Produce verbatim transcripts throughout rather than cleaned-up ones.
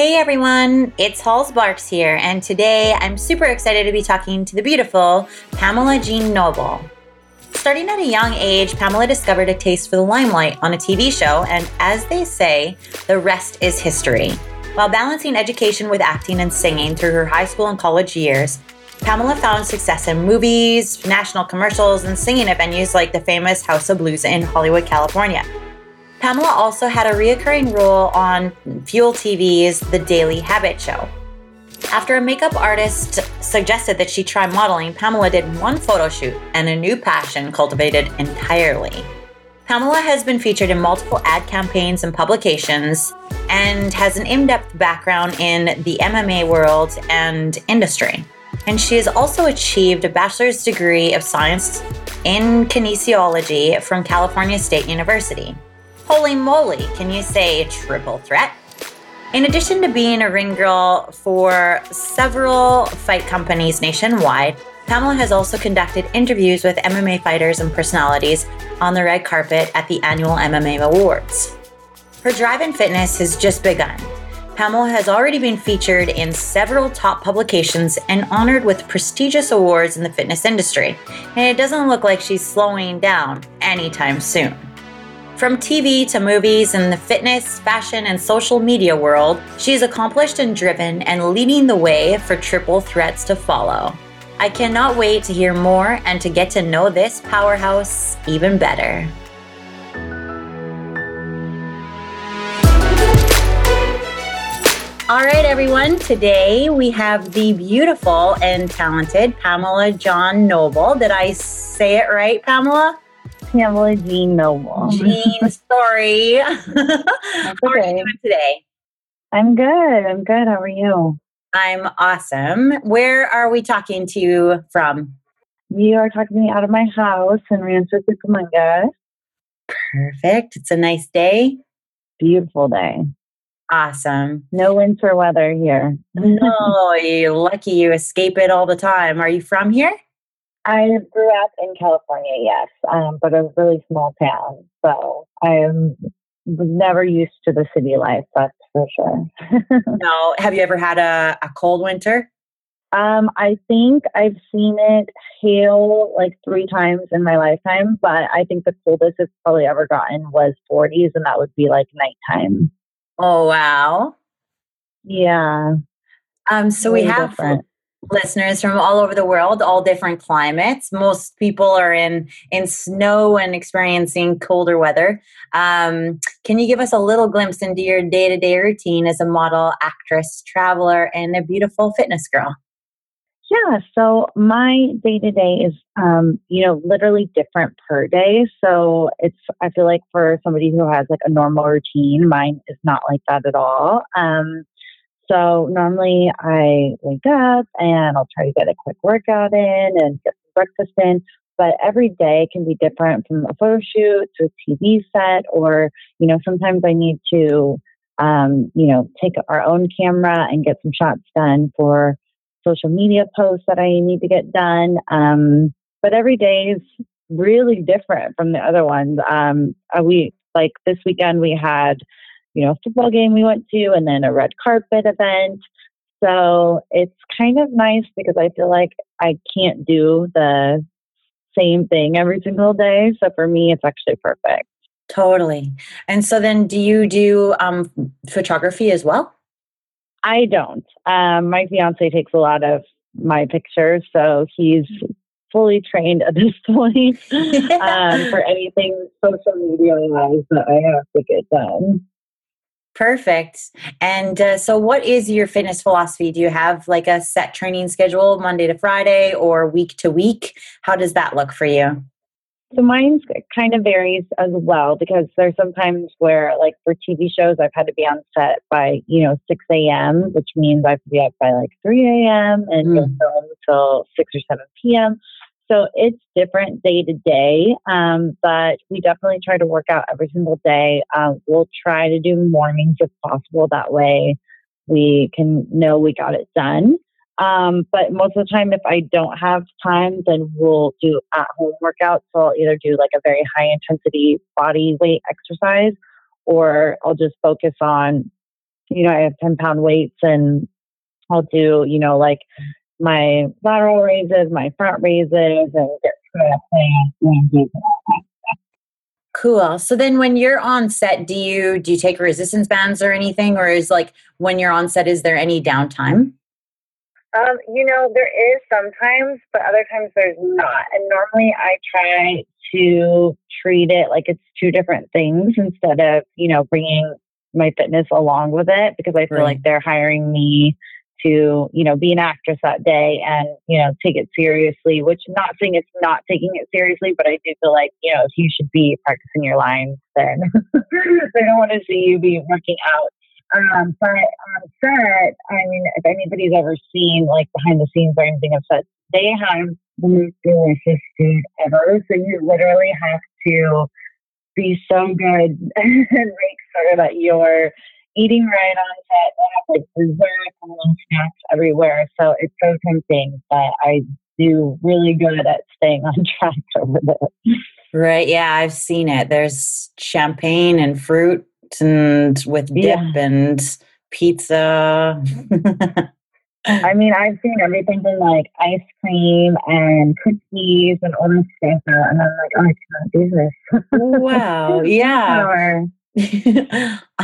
Hey everyone, it's Hals Barks here, and today I'm super excited to be talking to the beautiful Pamela Jean Noble. Starting at a young age, Pamela discovered a taste for the limelight on a T V show, and as they say, the rest is history. While balancing education with acting and singing through her high school and college years, Pamela found success in movies, national commercials, and singing at venues like the famous House of Blues in Hollywood, California. Pamela also had a reoccurring role on Fuel T V's The Daily Habit Show. After a makeup artist suggested that she try modeling, Pamela did one photo shoot and a new passion cultivated entirely. Pamela has been featured in multiple ad campaigns and publications and has an in-depth background in the M M A world and industry. And she has also achieved a bachelor's degree of science in kinesiology from California State University. Holy moly, can you say triple threat? In addition to being a ring girl for several fight companies nationwide, Pamela has also conducted interviews with M M A fighters and personalities on the red carpet at the annual M M A Awards. Her drive in fitness has just begun. Pamela has already been featured in several top publications and honored with prestigious awards in the fitness industry, and it doesn't look like she's slowing down anytime soon. From T V to movies and the fitness, fashion, and social media world, she is accomplished and driven and leading the way for triple threats to follow. I cannot wait to hear more and to get to know this powerhouse even better. All right, everyone. Today we have the beautiful and talented Pamela Jean Noble. Did I say it right, Pamela? Pamela Jean Noble. Jean, sorry. How are you doing today? I'm good. I'm good. How are you? I'm awesome. Where are we talking to you from? You are talking to me out of my house in Rancho Cucamonga. Perfect. It's a nice day. Beautiful day. Awesome. No winter weather here. No, you're lucky. You escape it all the time. Are you from here? I grew up in California, yes, um, but a really small town. So I'm never used to the city life, that's for sure. No. Have you ever had a, a cold winter? Um, I think I've seen it hail like three times in my lifetime, but I think the coldest it's probably ever gotten was forties, and that would be like nighttime. Oh, wow. Yeah. Um. So really we have... Different. Listeners from all over the world, all different climates. Most people are in, in snow and experiencing colder weather. Um, can you give us a little glimpse into your day-to-day routine as a model, actress, traveler, and a beautiful fitness girl? Yeah, so my day-to-day is, um, you know, literally different per day. So it's, I feel like for somebody who has like a normal routine, mine is not like that at all. Um So normally I wake up and I'll try to get a quick workout in and get some breakfast in, but every day can be different from a photo shoot to a T V set, or, you know, sometimes I need to, um, you know, take our own camera and get some shots done for social media posts that I need to get done. Um, but every day is really different from the other ones. Um, we, like this weekend we had, you know, a football game we went to, and then a red carpet event. So it's kind of nice because I feel like I can't do the same thing every single day. So for me, it's actually perfect. Totally. And so then do you do um, photography as well? I don't. Um, my fiance takes a lot of my pictures, so he's fully trained at this point um, for anything social media-wise that I have to get done. Perfect. And uh, so what is your fitness philosophy? Do you have like a set training schedule Monday to Friday or week to week? How does that look for you? So mine kind of varies as well, because there's sometimes where like for T V shows, I've had to be on set by, you know, six a.m., which means I have to be up by like three a.m. and mm. go film until six or seven p.m. So it's different day to day, um, but we definitely try to work out every single day. Uh, we'll try to do mornings if possible. That way we can know we got it done. Um, but most of the time, if I don't have time, then we'll do at-home workouts. So I'll either do like a very high-intensity body weight exercise, or I'll just focus on you know, I have ten pound weights and I'll do, you know, like my lateral raises, my front raises, and get squat and Cool. So then when you're on set, do you, do you take resistance bands or anything? Or is like when you're on set, is there any downtime? Um, you know, there is sometimes, but other times there's not. And normally I try to treat it like it's two different things instead of, you know, bringing my fitness along with it, because I feel right. like they're hiring me to, you know, be an actress that day and, you know, take it seriously, which not saying it's not taking it seriously, but I do feel like, you know, if you should be practicing your lines, then they don't want to see you be working out. Um, but on set, I mean, if anybody's ever seen like behind the scenes or anything of set, they have the most delicious food ever. So you literally have to be so good and make sure that you're eating right on set. They have like desserts and snacks everywhere. So it's so tempting, but I do really good at staying on track over there. Right. Yeah. I've seen it. There's champagne and fruit and with dip yeah. and pizza. I mean, I've seen everything from like ice cream and cookies and all this stuff, and I'm like, oh, I cannot do this. Wow! Yeah.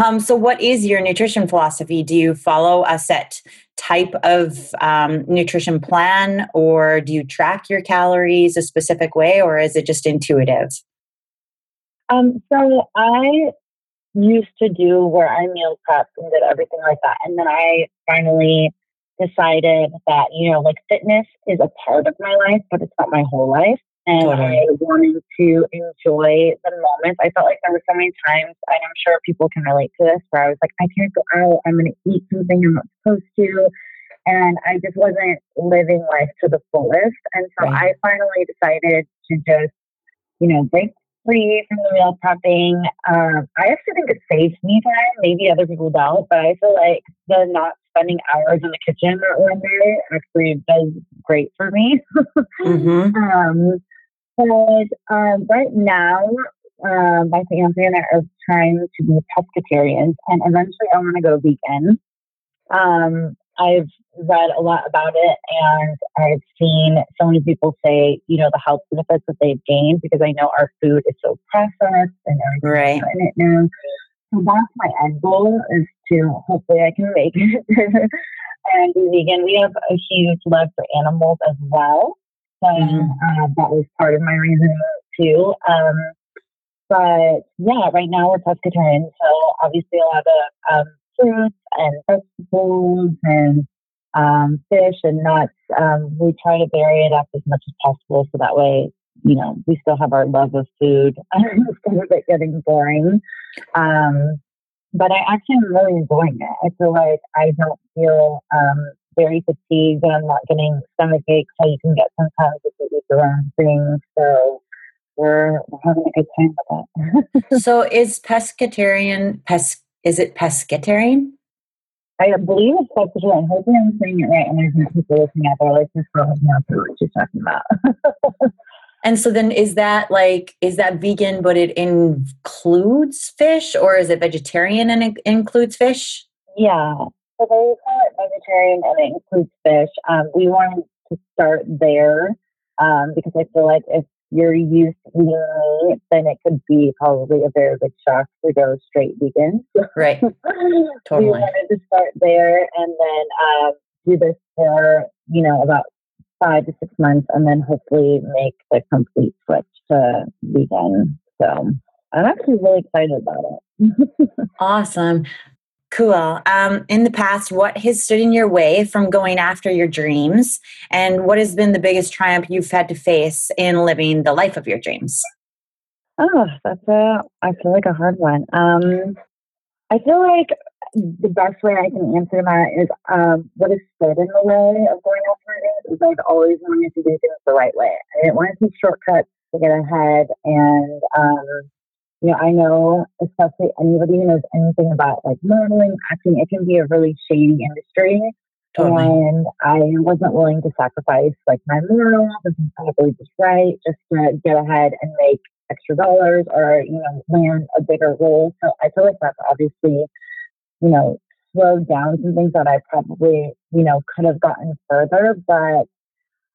um. So, what is your nutrition philosophy? Do you follow a set type of um, nutrition plan, or do you track your calories a specific way, or is it just intuitive? Um. So I. used to do where I meal prepped and did everything like that. And then I finally decided that, you know, like fitness is a part of my life, but it's not my whole life. And totally. I wanted to enjoy the moments. I felt like there were so many times, and I'm sure people can relate to this, where I was like, I can't go out. I'm going to eat something I'm not supposed to. And I just wasn't living life to the fullest. And so right. I finally decided to just, you know, break free from the meal prepping. Um, I actually think it saves me time. Maybe other people don't, but I feel like the not spending hours in the kitchen or one day actually does great for me. Mm-hmm. um, but um, right now, uh, my fiance and I are trying to be pescatarians, and eventually I want to go vegan. Um, I've read a lot about it, and I've seen so many people say, you know, the health benefits that they've gained, because I know our food is so processed and everything right. in it now. So that's my end goal, is to hopefully I can make it and be vegan. We have a huge love for animals as well, so mm-hmm. uh, that was part of my reason too. Um, but yeah, right now we're pescatarian, so obviously a lot of um, fruits and vegetables and um, fish and nuts. Um, we try to vary it up as much as possible, so that way, you know, we still have our love of food instead of it getting boring. Um, but I actually am really enjoying it. I feel like I don't feel um, very fatigued, and I'm not getting stomach aches how you can get sometimes if you eat the wrong thing. So we're, we're having a good time with it. So is pescatarian pescatarian? Is it pescatarian? I believe it's pescatarian. Hopefully I'm saying it right, and there's not people looking at there like, this girl has no clue what she's talking about. And so then is that like, is that vegan, but it includes fish, or is it vegetarian and it includes fish? Yeah. So they call it vegetarian and it includes fish. Um, we wanted to start there um, because I feel like if you're used to eating meat, then it could be probably a very big shock to go straight vegan. Right. Totally. We wanted to start there and then um, do this for, you know, about five to six months and then hopefully make the complete switch to vegan. So I'm actually really excited about it. Awesome. Cool. Um, in the past, what has stood in your way from going after your dreams, and what has been the biggest triumph you've had to face in living the life of your dreams? Oh, that's a, I feel like a hard one. Um, I feel like the best way I can answer that is um, what has stood in the way of going after my dreams is I've always wanted to do things the right way. I didn't want to take shortcuts to get ahead, and um, you know, I know, especially anybody who knows anything about like modeling, acting, it can be a really shady industry. Totally. And I wasn't willing to sacrifice like my morals and things I believe is right just to get ahead and make extra dollars or, you know, land a bigger role. So I feel like that's obviously, you know, slowed down some things that I probably, you know, could have gotten further, but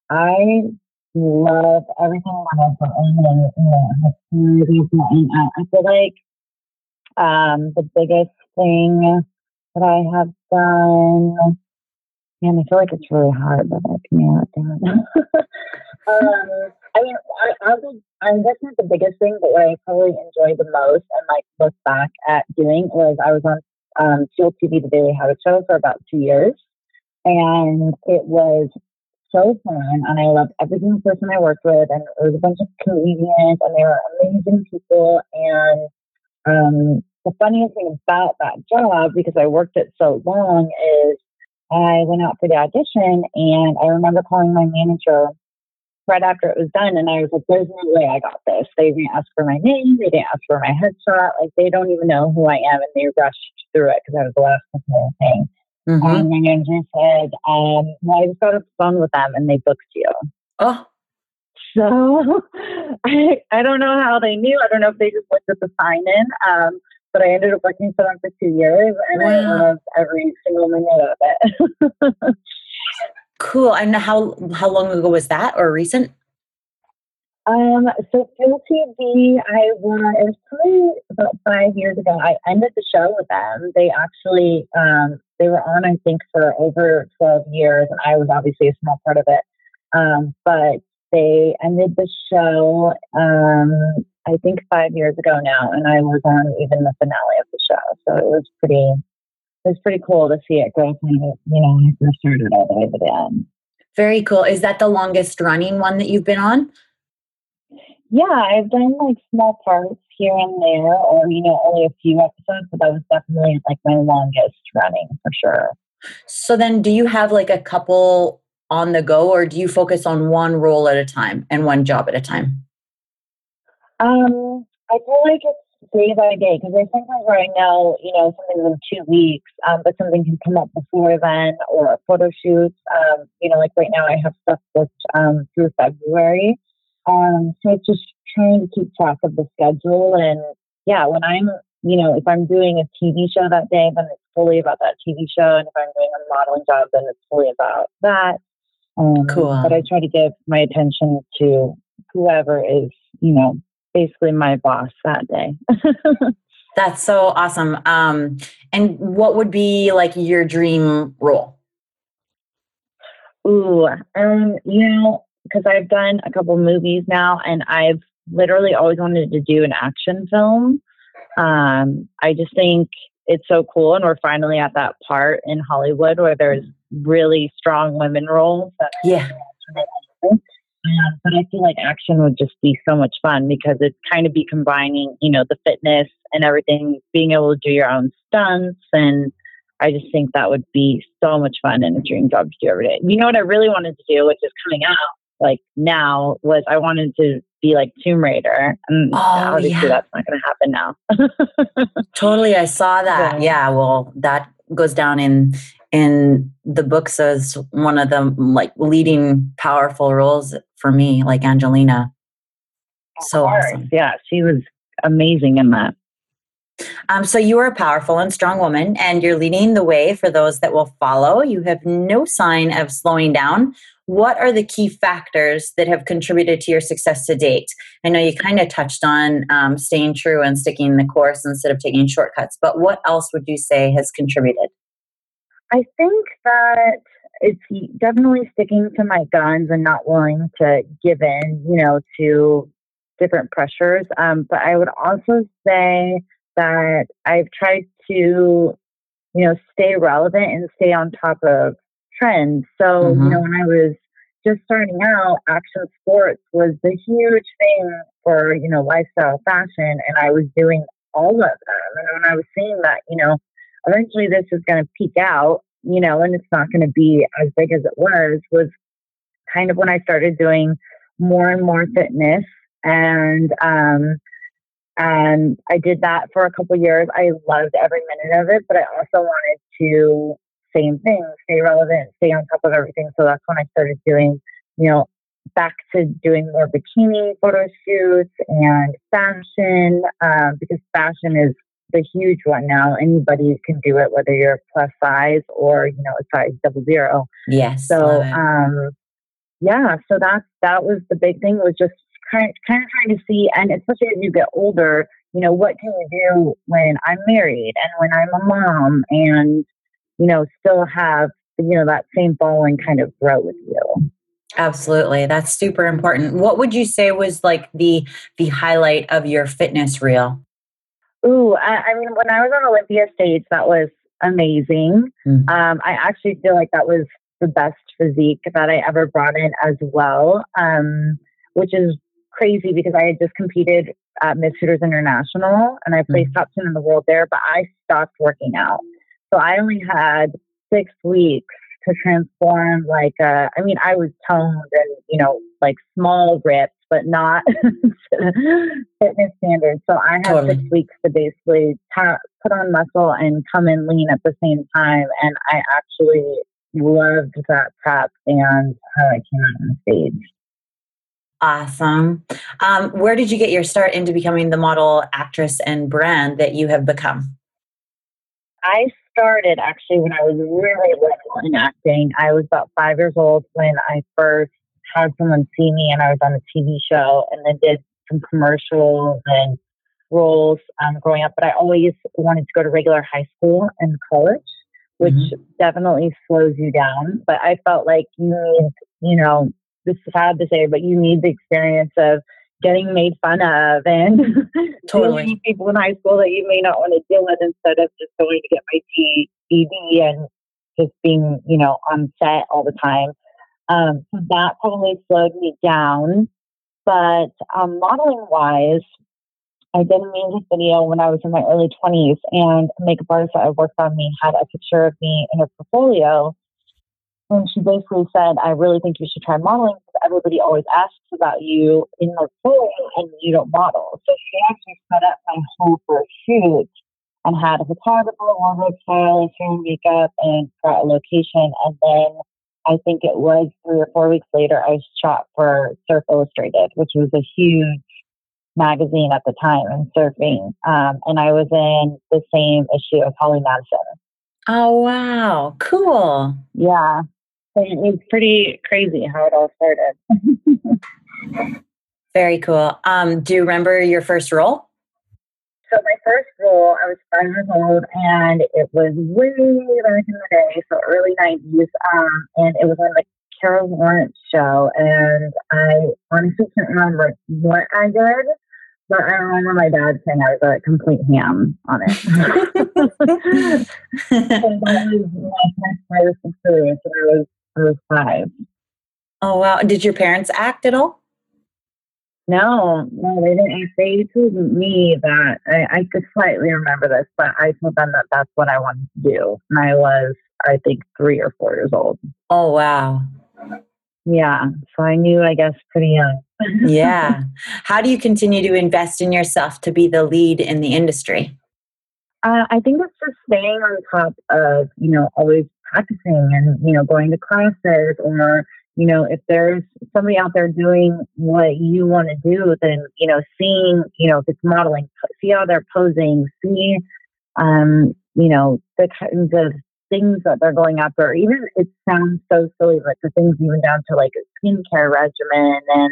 I love everything that I've done, and, you know, I feel like um, the biggest thing that I have done, and I feel like it's really hard, but I can narrow it down. um, I mean, I, I would, I guess not the biggest thing, but what I probably enjoyed the most and like look back at doing was I was on um, Fuel T V, The Daily Habit Show, for about two years. And it was so fun. And I loved every single person I worked with. And it was a bunch of comedians, and they were amazing people. And um, the funniest thing about that job, because I worked it so long, is I went out for the audition, and I remember calling my manager right after it was done, and I was like, there's no way I got this. They didn't ask for my name. They didn't ask for my headshot. Like, they don't even know who I am, and they rushed through it because I was the last person thing. Mm-hmm. Um, and then she said, um, well, I just got a phone with them, and they booked you. Oh. So I, I don't know how they knew. I don't know if they just looked at the sign-in, um, but I ended up working for them for two years, and wow. I loved every single minute of it. Cool. And how how long ago was that, or recent? Um, so Fuel T V, I was, it was probably about five years ago. I ended the show with them. They actually, um, they were on, I think, for over twelve years, and I was obviously a small part of it. Um, but they ended the show, um, I think five years ago now, and I was on even the finale of the show. So it was pretty, it was pretty cool to see it go from, you know, when it first started all the way to the end. Very cool. Is that the longest running one that you've been on? Yeah, I've done like small parts here and there, or, you know, only a few episodes, but that was definitely like my longest running for sure. So then do you have like a couple on the go, or do you focus on one role at a time and one job at a time? Um, I feel like it's day by day, because there's sometimes where I know, you know, something's in two weeks, um, but something can come up before then, or photo shoots. Um, you know, like right now I have stuff booked um, through February. Um, so it's just trying to keep track of the schedule. And yeah, when I'm, you know, if I'm doing a T V show that day, then it's fully about that T V show. And if I'm doing a modeling job, then it's fully about that. Um, cool. But I try to give my attention to whoever is, you know, basically my boss that day. That's so awesome. Um, and what would be like your dream role? Ooh, um, you know, because I've done a couple movies now, and I've literally always wanted to do an action film. Um, I just think it's so cool. And we're finally at that part in Hollywood where there's really strong women roles. That yeah. Um, but I feel like action would just be so much fun, because it's kind of be combining, you know, the fitness and everything, being able to do your own stunts. And I just think that would be so much fun and a dream job to do every day. You know what I really wanted to do, which is coming out like now, was I wanted to be like Tomb Raider. And oh, obviously yeah. That's not going to happen now. Totally. I saw that. So, yeah. Well, that goes down in... in the books as one of the like leading powerful roles for me, like Angelina. So awesome. Yeah, she was amazing in that. Um, so you are a powerful and strong woman, and you're leading the way for those that will follow. You have no sign of slowing down. What are the key factors that have contributed to your success to date? I know you kind of touched on um, staying true and sticking the course instead of taking shortcuts, but what else would you say has contributed? I think that it's definitely sticking to my guns and not willing to give in, you know, to different pressures. Um, but I would also say that I've tried to, you know, stay relevant and stay on top of trends. So, mm-hmm. you know, when I was just starting out, action sports was the huge thing for, you know, lifestyle fashion. And I was doing all of them. And when I was seeing that, you know, eventually this is going to peak out, you know, and it's not going to be as big as it was, was kind of when I started doing more and more fitness. And, um, and I did that for a couple of years. I loved every minute of it, but I also wanted to, same thing, stay relevant, stay on top of everything. So that's when I started doing, you know, back to doing more bikini photo shoots and fashion, um, because fashion is the huge one now. Anybody can do it, whether you're plus size or, you know, a size double zero. Yes. So, um, yeah, so that, that was the big thing, was just kind, kind of trying to see, and especially as you get older, you know, what can you do when I'm married and when I'm a mom and, you know, still have, you know, that same following kind of grow with you. Absolutely. That's super important. What would you say was like the the highlight of your fitness reel? Ooh, I, I mean, when I was on Olympia stage, that was amazing. Mm-hmm. Um, I actually feel like that was the best physique that I ever brought in as well, um, which is crazy because I had just competed at Miss Hooters International and I placed mm-hmm. top ten in the world there, but I stopped working out. So I only had six weeks to transform, like, uh, I mean, I was toned and, you know, like small rips, but not fitness standards. So I had totally. six weeks to basically ta- put on muscle and come in lean at the same time. And I actually loved that prep and how I came out on stage. Awesome. Um, where did you get your start into becoming the model, actress, and brand that you have become? I started actually when I was really little in acting. I was about five years old when I first had someone see me, and I was on a T V show and then did some commercials and roles um, growing up. But I always wanted to go to regular high school and college, which mm-hmm. definitely slows you down. But I felt like you need, you know, this is sad to say, but you need the experience of getting made fun of and totally many people in high school that you may not want to deal with, instead of just going to get my G E D and just being, you know, on set all the time. Um, so that probably slowed me down. But um, modeling wise, I did a music video when I was in my early twenties, and a makeup artist that I worked on me had a picture of me in her portfolio. And she basically said, I really think you should try modeling because everybody always asks about you in their portfolio and you don't model. So she actually set up my whole first shoot and had a photographer, wardrobe stylist, hair and makeup, and got a location. And then I think it was three or four weeks later, I shot for Surf Illustrated, which was a huge magazine at the time in surfing. Um, and I was in the same issue as Holly Madison. Oh, wow. Cool. Yeah. It was pretty crazy how it all started. Very cool. Um, do you remember your first role? So my first role, I was five years old, and it was way back in the day, so early nineties, um, and it was on the Carol Lawrence show, and I honestly can't remember what I did, but I remember my dad saying I was a complete ham on it. So that was my first experience, and I was I was five. Oh wow! Did your parents act at all? No, no, they didn't. They told me that I, I could slightly remember this, but I told them that that's what I wanted to do, and I was, I think, three or four years old. Oh wow! Yeah, so I knew, I guess, pretty young. Yeah. How do you continue to invest in yourself to be the lead in the industry? Uh, I think that's just staying on top of, you know, always practicing and, you know, going to classes, or, you know, if there's somebody out there doing what you want to do, then, you know, seeing, you know, if it's modeling, see how they're posing, see, um, you know, the kinds of things that they're going after. Even, it sounds so silly, but the things even down to like a skincare regimen and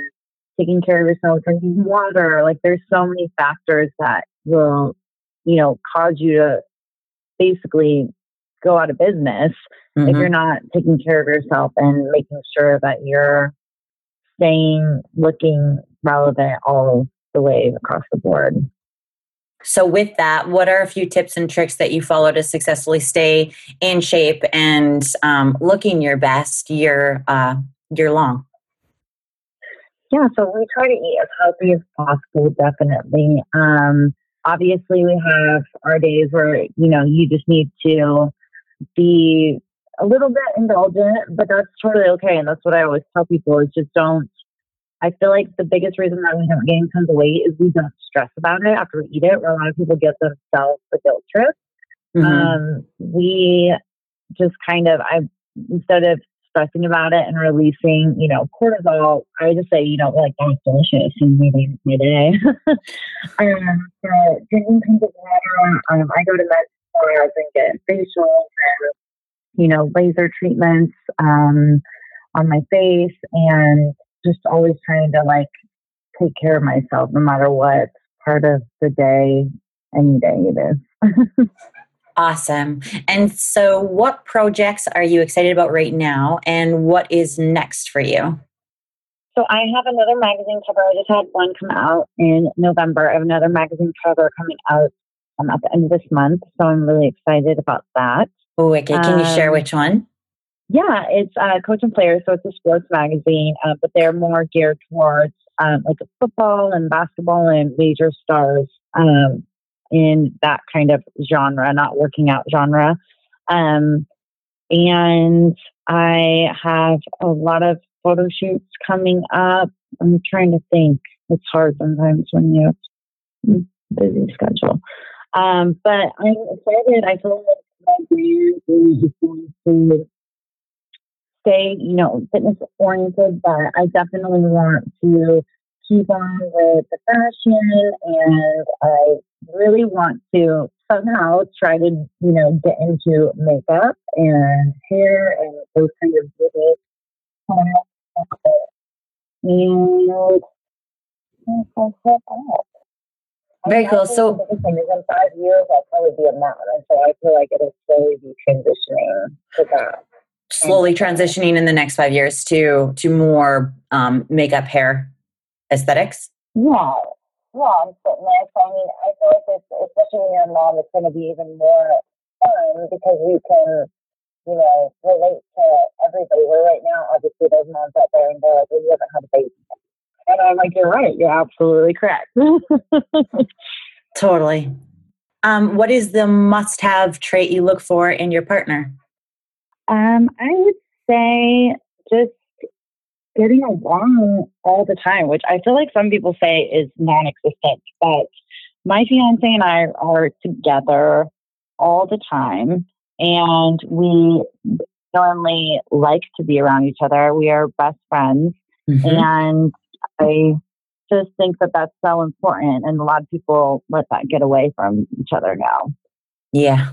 taking care of yourself, drinking water. Like, there's so many factors that will, you know, cause you to basically go out of business mm-hmm. if you're not taking care of yourself and making sure that you're staying looking relevant all the way across the board. So with that, what are a few tips and tricks that you follow to successfully stay in shape and um, looking your best year uh, year long? Yeah, so we try to eat as healthy as possible, definitely. Um, obviously, we have our days where, you know, you just need to be a little bit indulgent, but that's totally okay. And that's what I always tell people, is just don't, I feel like the biggest reason that we don't gain tons of weight is we don't stress about it after we eat it, where a lot of people give themselves the guilt trip. Mm-hmm. Um, we just kind of, I instead of stressing about it and releasing, you know, cortisol, I just say, you know, like, that's delicious and maybe my day. um, so drinking tons of water. Um, I go to med stores and get facials and, you know, laser treatments um, on my face, and just always trying to, like, take care of myself no matter what part of the day, any day it is. Awesome. And so what projects are you excited about right now, and what is next for you? So I have another magazine cover. I just had one come out in November. I have another magazine cover coming out um, at the end of this month. So I'm really excited about that. Oh, wicked. Can um, you share which one? Yeah, it's uh, Coach and Player. So it's a sports magazine, uh, but they're more geared towards um, like football and basketball and major stars. Um, in that kind of genre, not working out genre. Um, and I have a lot of photo shoots coming up. I'm trying to think. It's hard sometimes when you have a busy schedule. Um, but I'm excited. I feel like my brand is going to stay, you know, fitness oriented, but I definitely want to keep on with the fashion, and I really want to somehow try to, you know, get into makeup and hair and those kind of beauty products. And very cool. So in five years, I'll probably be a mom, and so I feel like it'll slowly be transitioning to that. Slowly transitioning in the next five years to to more um, makeup, hair, aesthetics. Yeah. Yeah, so nice. I mean, I feel like it's, especially when you're a mom, it's going to be even more fun because you can, you know, relate to everybody. Where right now, obviously, there's moms out there and they're like, well, you haven't had a baby. And I'm like, you're right. You're absolutely correct. Totally. Um, what is the must-have trait you look for in your partner? Um, I would say just getting along all the time, which I feel like some people say is non-existent, but my fiance and I are together all the time, and we normally like to be around each other. We are best friends, mm-hmm. and I just think that that's so important, and a lot of people let that get away from each other now. Yeah.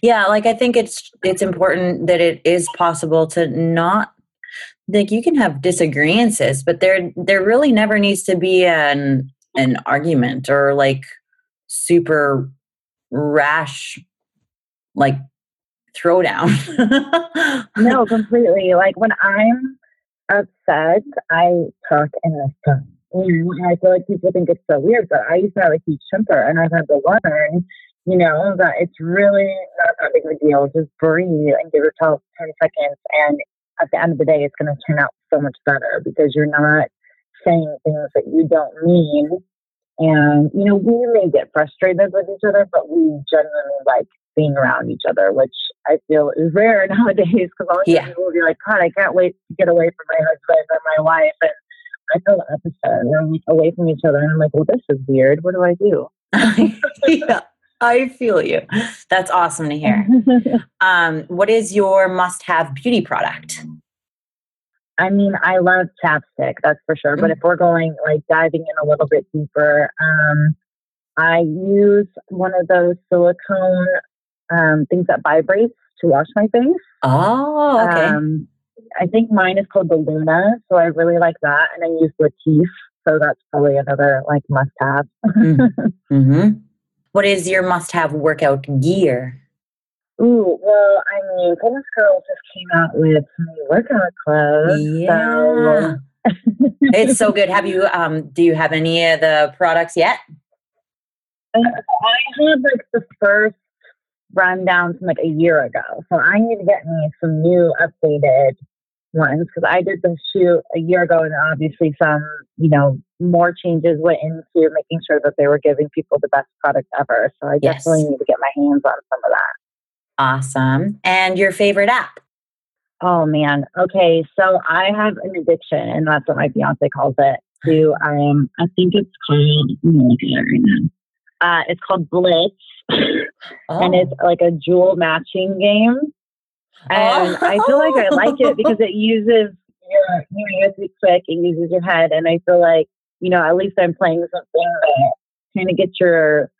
Yeah, like I think it's it's important that it is possible to not, like, you can have disagreements, but there there really never needs to be an an argument or like super rash like throwdown. No, completely. Like when I'm upset, I talk in a tongue. And I feel like people think it's so weird, but I used to have a huge temper, and I've had to learn, you know, that it's really not that big of a deal. Just breathe and give yourself ten seconds, and at the end of the day, it's going to turn out so much better because you're not saying things that you don't mean. And, you know, we may get frustrated with each other, but we generally like being around each other, which I feel is rare nowadays because all these yeah. people will be like, God, I can't wait to get away from my husband or my wife. And I feel the opposite. We're away from each other. And I'm like, well, this is weird. What do I do? Yeah, I feel you. That's awesome to hear. Um, what is your must-have beauty product? I mean, I love chapstick, that's for sure. Mm-hmm. But if we're going, like, diving in a little bit deeper, um, I use one of those silicone um, things that vibrates to wash my face. Oh, okay. Um, I think mine is called the Luna, so I really like that. And I use Latif, so that's probably another, like, must-have. Mm-hmm. Mm-hmm. What is your must-have workout gear? Ooh, well, I mean, Fitness Girl just came out with new workout clothes. Yeah, so. It's so good. Have you? Um, do you have any of the products yet? I had like the first rundown from like a year ago, so I need to get me some new updated ones because I did the shoot a year ago, and obviously some, you know, more changes went into making sure that they were giving people the best product ever. So I yes. definitely need to get my hands on some of that. Awesome. And your favorite app? Oh man. Okay. So I have an addiction, and that's what my fiance calls it, to, um, I think it's called, I'm gonna look at it right now. Uh, it's called Blitz. Oh. And it's like a jewel matching game. And I feel like I like it because it uses your, your ears quick and uses your head. And I feel like, you know, at least I'm playing something that kind of gets your,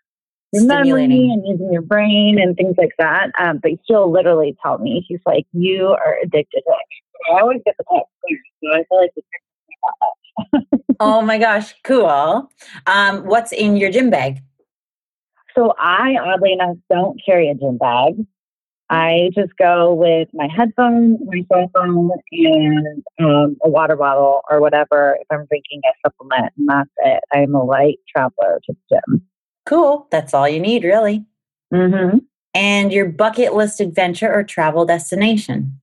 your memory and using your brain and things like that. Um, but he'll literally tell me, he's like, you are addicted to it. I always get the text. So I feel like it's oh my gosh, cool. Um, what's in your gym bag? So I, oddly enough, don't carry a gym bag. I just go with my headphones, my cell phone, and um, a water bottle or whatever. If I'm drinking a supplement, and that's it. I'm a light traveler to the gym. Cool. That's all you need, really. Mm-hmm. And your bucket list adventure or travel destination?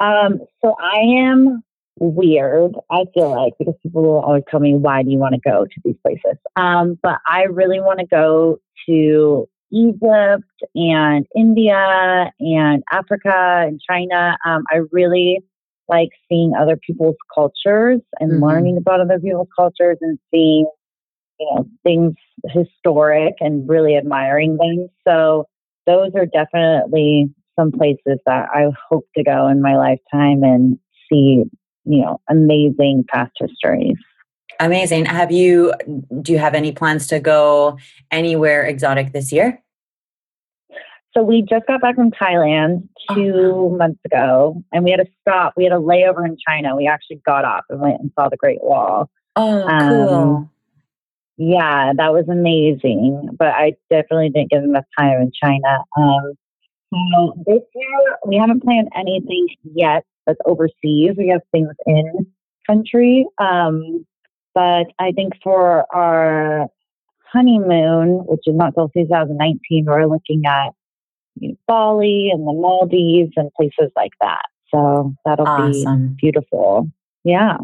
Um, so I am... weird, I feel like, because people will always tell me, why do you want to go to these places? Um, but I really want to go to Egypt and India and Africa and China. Um, I really like seeing other people's cultures and mm-hmm. learning about other people's cultures and seeing, you know, things historic and really admiring them. So those are definitely some places that I hope to go in my lifetime and see, you know, amazing past histories. Amazing. Have you, do you have any plans to go anywhere exotic this year? So we just got back from Thailand two oh. months ago and we had a stop. We had a layover in China. We actually got off and went and saw the Great Wall. Oh, um, cool. Yeah, that was amazing. But I definitely didn't get enough time in China. Um, so this year, we haven't planned anything yet that's overseas. We have things in country. Um, but I think for our honeymoon, which is not till two thousand nineteen, we're looking at, you know, Bali and the Maldives and places like that. So that'll awesome. Be beautiful. Yeah.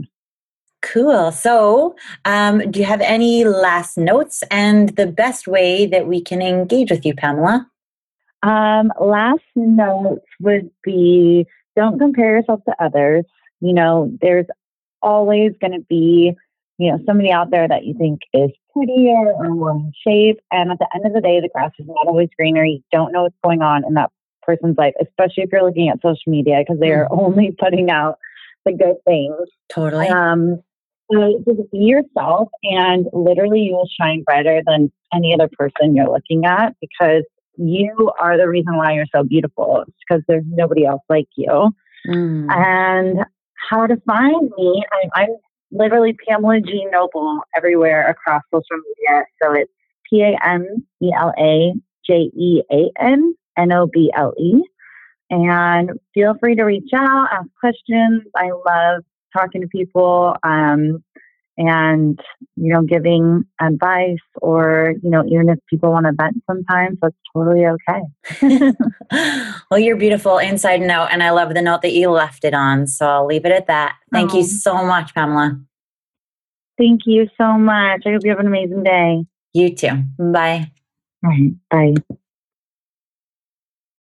Cool. So um, do you have any last notes and the best way that we can engage with you, Pamela? Um, last notes would be, don't compare yourself to others. You know, there's always going to be, you know, somebody out there that you think is prettier or more in shape. And at the end of the day, the grass is not always greener. You don't know what's going on in that person's life, especially if you're looking at social media, because they are only putting out the good things. Totally. Um, so just be yourself, and literally you will shine brighter than any other person you're looking at, because you are the reason why you're so beautiful. It's because there's nobody else like you. Mm. And how to find me, I'm, I'm literally Pamela Jean Noble everywhere across social media. So it's P A M E L A J E A N N O B L E. And feel free to reach out, ask questions. I love talking to people um, and, you know, giving advice, or, you know, even if people want to vent sometimes, that's totally okay. Well, you're beautiful inside and out, and I love the note that you left it on. So I'll leave it at that. Thank oh. you so much, Pamela. Thank you so much. I hope you have an amazing day. You too. Bye. All right. Bye.